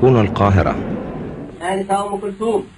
تكون القاهرة. أنت أم كلثوم.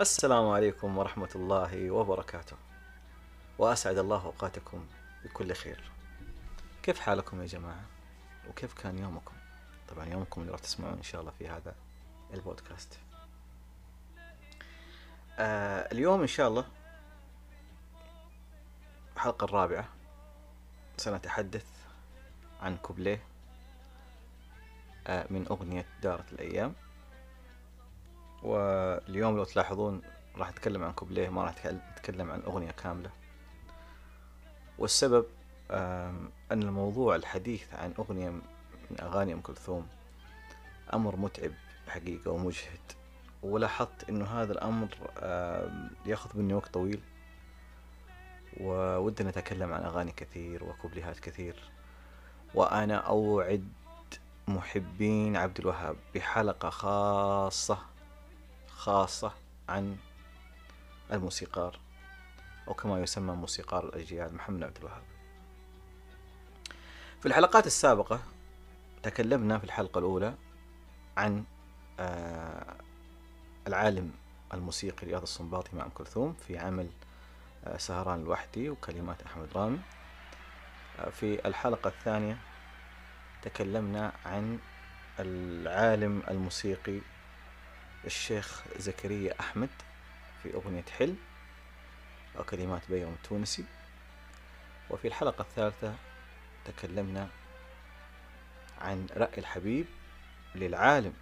السلام عليكم ورحمة الله وبركاته، وأسعد الله أوقاتكم بكل خير. كيف حالكم يا جماعة؟ وكيف كان يومكم؟ طبعا يومكم اللي راح تسمعون إن شاء الله في هذا البودكاست. اليوم إن شاء الله الحلقة الرابعة سنتحدث عن كوبليه من أغنية دارت الأيام. واليوم لو تلاحظون راح أتكلم عن كوبليه، ما راح أتكلم عن أغنية كاملة، والسبب أن الموضوع الحديث عن أغنية من أغاني أم كلثوم أمر متعب حقيقة ومجهد، ولاحظت أنه هذا الأمر يأخذ مني وقت طويل، وودنا نتكلم عن أغاني كثير وكوبليهات كثير. وأنا أوعد محبين عبد الوهاب بحلقة خاصة عن الموسيقار، أو كما يسمى موسيقار الأجيال محمد عبد الوهاب. في الحلقات السابقة تكلمنا في الحلقة الأولى عن العالم الموسيقي رياض الصنباطي مع أم كلثوم في عمل سهران لوحدي وكلمات أحمد رامي. في الحلقة الثانية تكلمنا عن العالم الموسيقي الشيخ زكريا أحمد في أغنية حلم وكلمات بيوم تونسي. وفي الحلقة الثالثة تكلمنا عن رأي الحبيب للعالم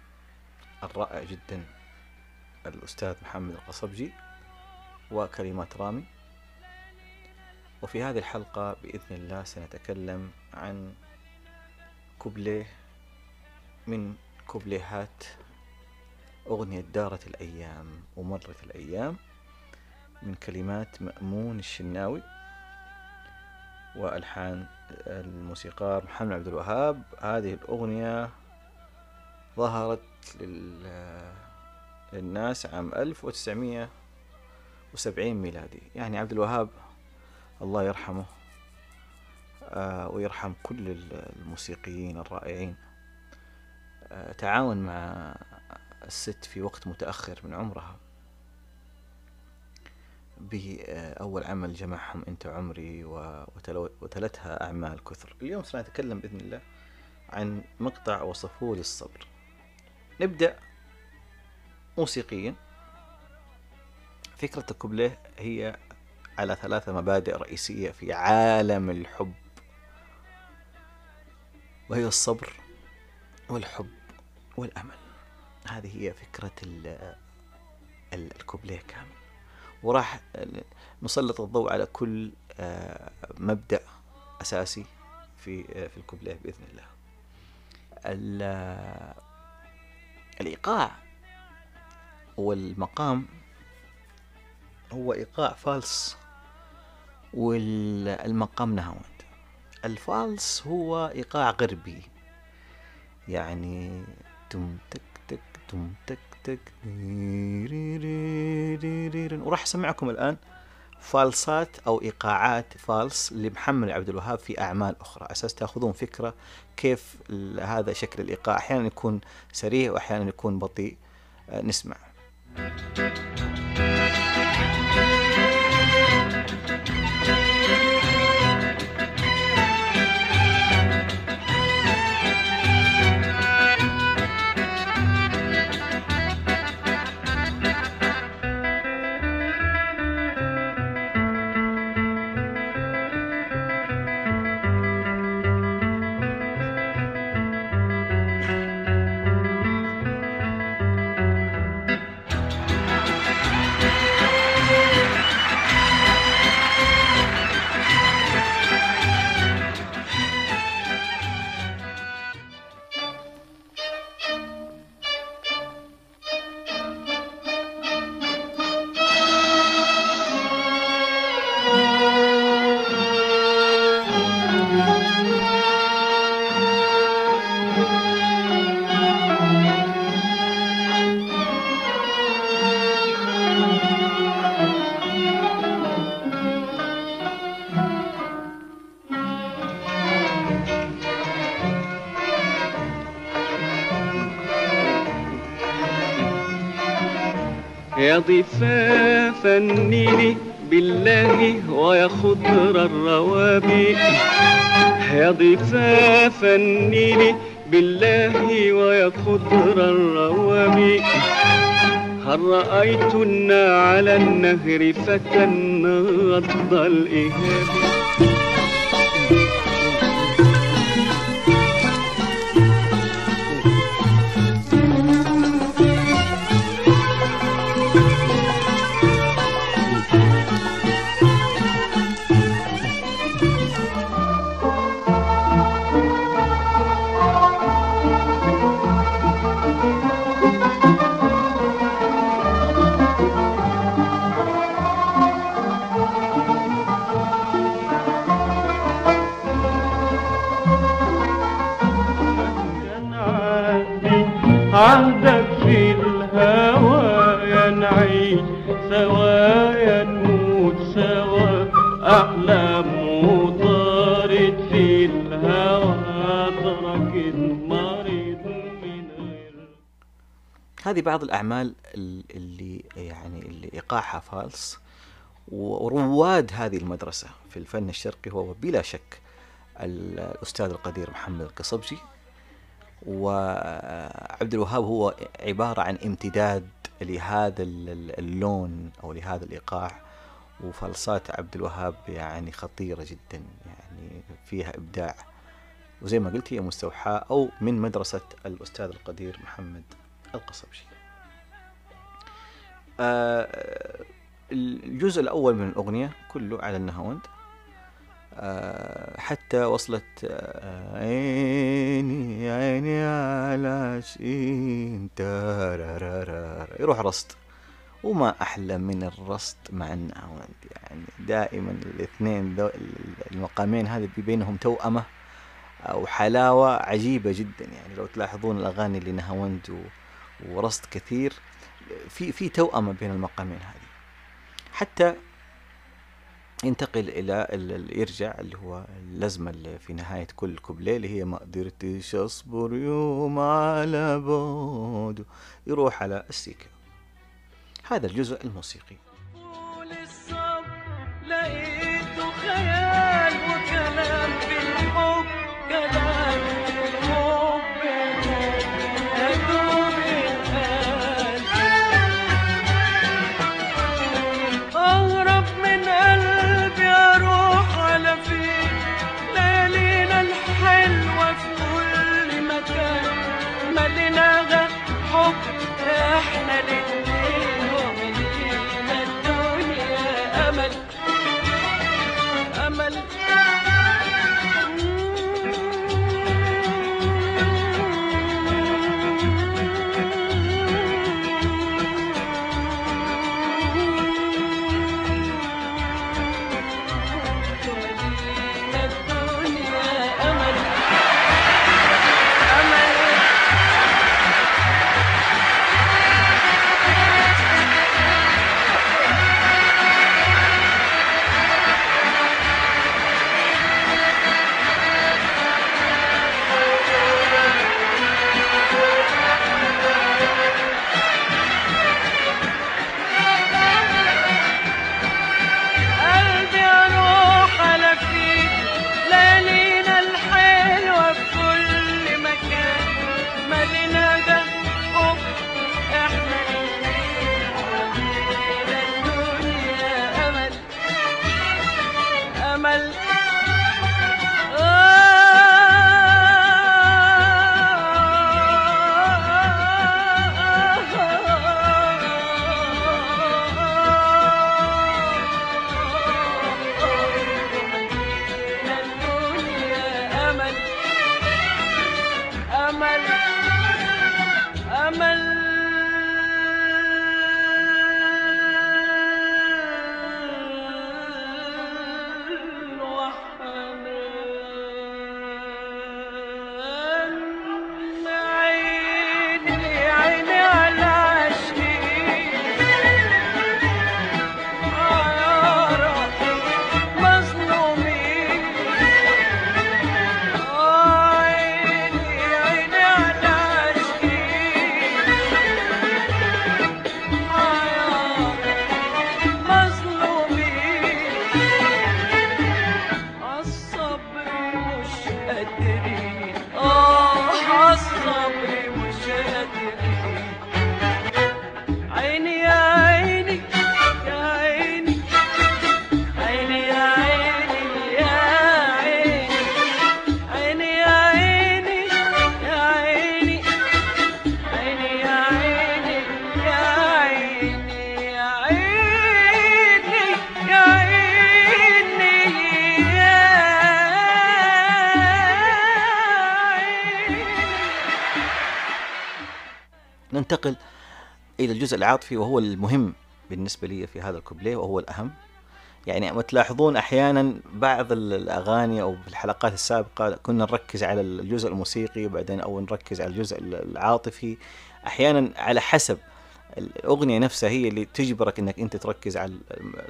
الرائع جدا الأستاذ محمد القصبجي وكلمات رامي. وفي هذه الحلقة بإذن الله سنتكلم عن كوبليه من كوبليهات أغنية دارت الأيام ومرت الأيام من كلمات مأمون الشناوي وألحان الموسيقار محمد عبد الوهاب. هذه الأغنية ظهرت للناس عام 1970 ميلادي. يعني عبد الوهاب الله يرحمه ويرحم كل الموسيقيين الرائعين، تعاون مع الست في وقت متأخر من عمرها بأول عمل جمعهم أنت عمري، وتلتها أعمال كثر. اليوم سنتكلم بإذن الله عن مقطع وصفوه للصبر. نبدأ موسيقيا. فكرة الكوبليه هي على 3 مبادئ رئيسية في عالم الحب، وهي الصبر والحب والأمل. هذه هي فكرة الكوبليه كامل، وراح نسلط الضوء على كل مبدأ أساسي في الكوبليه بإذن الله. الإيقاع والمقام هو إيقاع فالس والمقام نهاوند. الفالس هو إيقاع غربي، يعني تم تك تك تم تك تك ري ري ري ري ري. وراح أسمعكم الآن فالسات أو إيقاعات فالس لمحمد عبد الوهاب في أعمال أخرى، أساس تأخذون فكرة كيف هذا شكل الإيقاع. أحيانا يكون سريع وأحيانا يكون بطيء. نسمع. يا ضفا فنيني بالله ويا خضر الروابي، يا ضفا فنيني بالله ويا خضر الروابي. هل رأيتن على النهر فتى غض الإهاب؟ عهدك في الهوى يا نعيش سوا يا نموت سوا، أحلام وطارت في الهوى تركت مريض من غير. هذه بعض الأعمال اللي يعني اللي إيقاعها فالص، ورواد هذه المدرسة في الفن الشرقي هو بلا شك الأستاذ القدير محمد القصبجي. وعبد الوهاب هو عبارة عن امتداد لهذا اللون أو لهذا الإيقاع، وفلسات عبد الوهاب يعني خطيرة جدا، يعني فيها إبداع، وزي ما قلت هي مستوحاة أو من مدرسة الأستاذ القدير محمد القصبجي. الجزء الأول من الأغنية كله على النهاوند حتى وصلت عيني عيني على شين تارارارار، يروح رصد، وما أحلى من الرصد مع النهاوند. يعني دائما الاثنين المقامين هذه بينهم توأمة أو حلاوة عجيبة جدا. يعني لو تلاحظون الأغاني اللي نهاوند ورصد كثير في توأمة بين المقامين هذه، حتى ينتقل الى يرجع اللي هو اللازمه اللي في نهايه كل كوبليه اللي هي ما قدرتش اصبر يوم على بعده، يروح على السيكا. هذا الجزء الموسيقي لقيته خيال وكلام في الحب، كلام في الحب يدوب القلب، اغرب من قلبي احنا الاتنين ومن فينا الدنيا امل امل. قدري عالصبر مش قادرين. عيني يا عيني يا عيني، عيني يا عيني يا عيني، عيني يا عيني يا عيني، عيني يا عيني يا عيني، يا عيني يا عيني يا عيني. ننتقل إلى الجزء العاطفي وهو المهم بالنسبة لي في هذا الكوبليه وهو الأهم. يعني ما تلاحظون أحيانا بعض الأغاني أو في الحلقات السابقة كنا نركز على الجزء الموسيقي وبعدين أو نركز على الجزء العاطفي، أحيانا على حسب الأغنية نفسها هي اللي تجبرك أنك أنت تركز على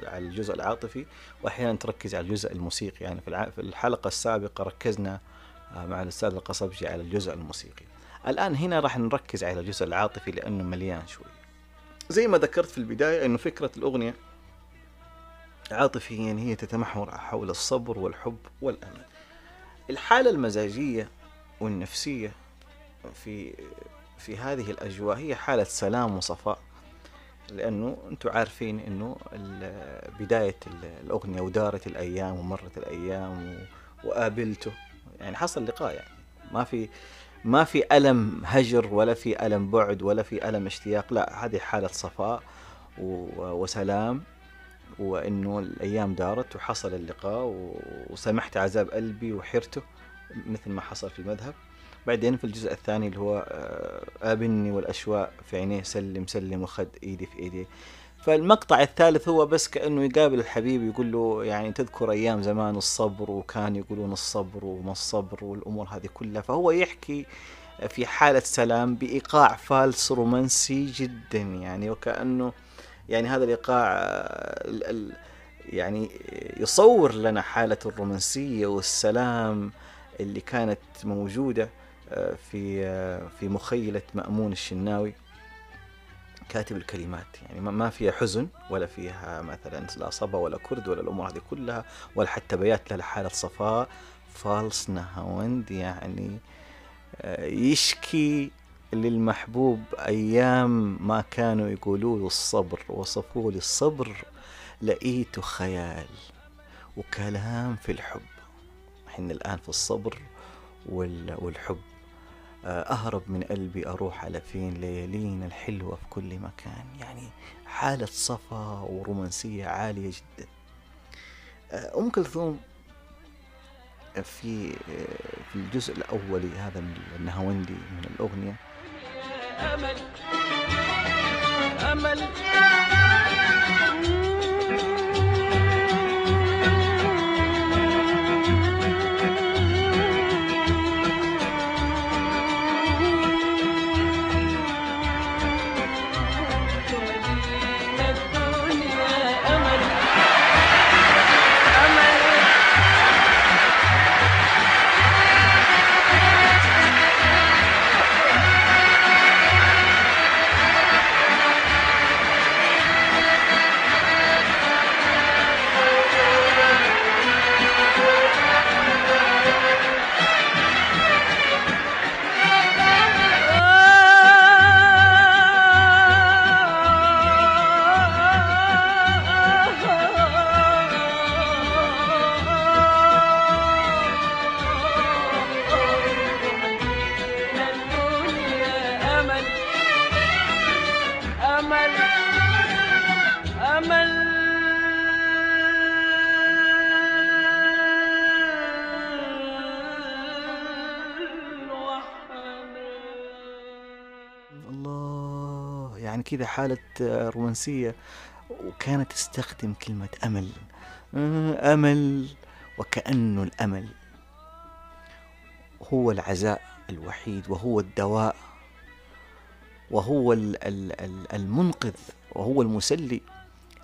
الجزء العاطفي وأحيانا تركز على الجزء الموسيقي. يعني في الحلقة السابقة ركزنا مع الأستاذ القصبجي على الجزء الموسيقي، الآن هنا راح نركز على الجزء العاطفي لأنه مليان شوي. زي ما ذكرت في البداية أنه فكرة الأغنية عاطفيا هي تتمحور حول الصبر والحب والأمل. الحالة المزاجية والنفسية في هذه الأجواء هي حالة سلام وصفاء، لأنه أنتم عارفين أنه بداية الأغنية ودارت الأيام ومرت الأيام وقابلته، يعني حصل لقاء، يعني ما في ألم هجر ولا في ألم بعد ولا في ألم اشتياق، لا هذه حالة صفاء وسلام، وإنه الأيام دارت وحصل اللقاء وسمحت عذاب قلبي وحرته مثل ما حصل في المذهب. بعدين في الجزء الثاني اللي هو قابلني والأشواق في عينيه، سلم سلم وخد إيدي في إيدي. فالمقطع الثالث هو بس كأنه يقابل الحبيب يقول له يعني تذكر أيام زمان الصبر، وكان يقولون الصبر وما الصبر والأمور هذه كلها. فهو يحكي في حالة سلام بإيقاع فالس رومانسي جدا، يعني وكأنه يعني هذا الإيقاع يعني يصور لنا حالة الرومانسية والسلام اللي كانت موجودة في مخيلة مأمون الشناوي كاتب الكلمات. يعني ما فيها حزن ولا فيها مثلا لا صبا ولا كرد ولا الامور هذه كلها، ولا حتى بيات لها حاله صفاء فالس نهاوند، يعني يشكي للمحبوب ايام ما كانوا يقولوا له الصبر، وصفوا لي الصبر لقيته خيال وكلام في الحب. احنا الان في الصبر والحب، أهرب من قلبي أروح على فين، ليالينا الحلوة في كل مكان. يعني حالة صفا ورومانسية عالية جدا. أم كلثوم في الجزء الأولي هذا من النهاوندي من الأغنية أمل أمل كذا حالة رومانسية. وكانت تستخدم كلمة أمل أمل، وكأنه الأمل هو العزاء الوحيد وهو الدواء وهو المنقذ وهو المسلي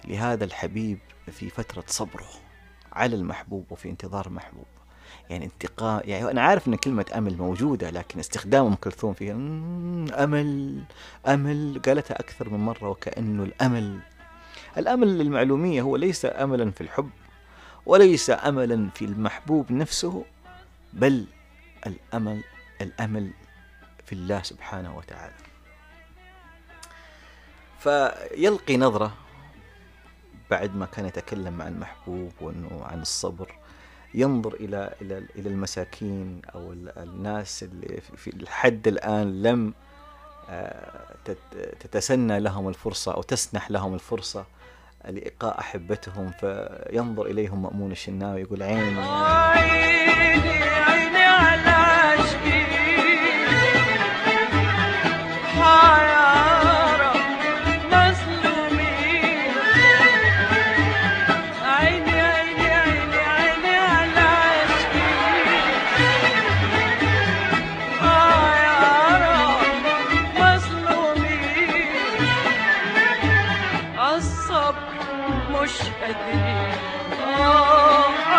لهذا الحبيب في فترة صبره على المحبوب وفي انتظار محبوب. يعني انتقام، يعني أنا عارف أن كلمة أمل موجودة، لكن استخدام أم كلثوم فيها أمل أمل قالتها أكثر من مرة، وكأنه الأمل للمعلومية هو ليس أملا في الحب وليس أملا في المحبوب نفسه، بل الأمل في الله سبحانه وتعالى. فيلقي نظرة بعد ما كان يتكلم عن محبوب وأنه عن الصبر، ينظر إلى المساكين أو الناس اللي في الحد الآن لم تتسنى لهم الفرصة أو تسنح لهم الفرصة لإقاء أحبتهم. فينظر إليهم مأمون الشناوي يقول عيني عيني على عشقي يا رب مظلومين، عيني عيني عيني عيني على عشقي يا رب مظلومين، الصبر مش قادرين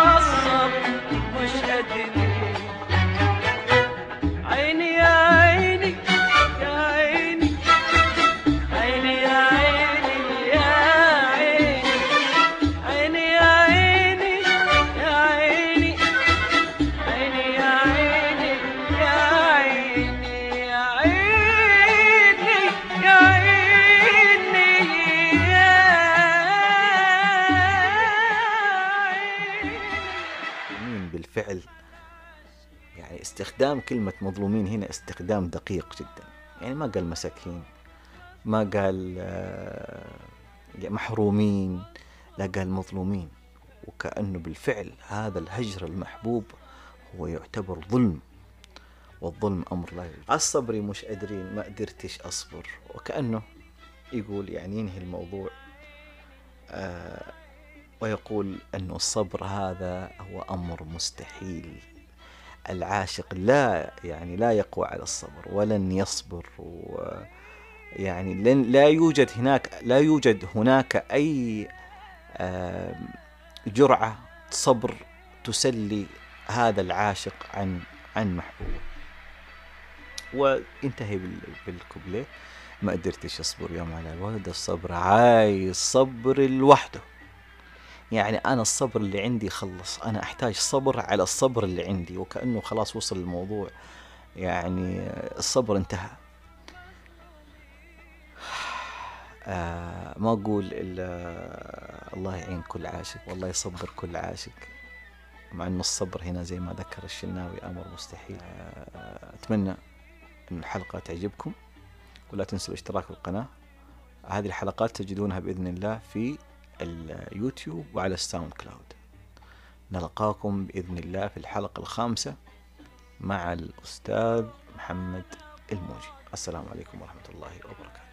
الصبر مش قادرين، استخدام كلمة مظلومين هنا استخدام دقيق جدا، يعني ما قال مساكين، ما قال محرومين، لا قال مظلومين، وكأنه بالفعل هذا الهجر المحبوب هو يعتبر ظلم، والظلم أمر لا يوجد. الصبر مش قادرين، ما قدرتش أصبر، وكأنه يقول يعني ينهي الموضوع ويقول أنه الصبر هذا هو أمر مستحيل، العاشق لا يقوى على الصبر ولن يصبر، يعني لا يوجد هناك أي جرعة صبر تسلي هذا العاشق عن محبوبه. وانتهي بالكوبليه ما قدرتش أصبر يوم على الورد، الصبر عايز صبر لوحده، يعني أنا الصبر اللي عندي خلص، أنا أحتاج صبر على الصبر اللي عندي، وكأنه خلاص وصل الموضوع، يعني الصبر انتهى. ما أقول إلا الله يعين كل عاشق، والله يصبر كل عاشق، مع أنه الصبر هنا زي ما ذكر الشناوي أمر مستحيل. أتمنى أن الحلقة تعجبكم، ولا تنسوا الاشتراك في القناة. هذه الحلقات تجدونها بإذن الله في اليوتيوب وعلى الساوند كلاود. نلقاكم بإذن الله في الحلقة 5 مع الأستاذ محمد الموجي. السلام عليكم ورحمة الله وبركاته.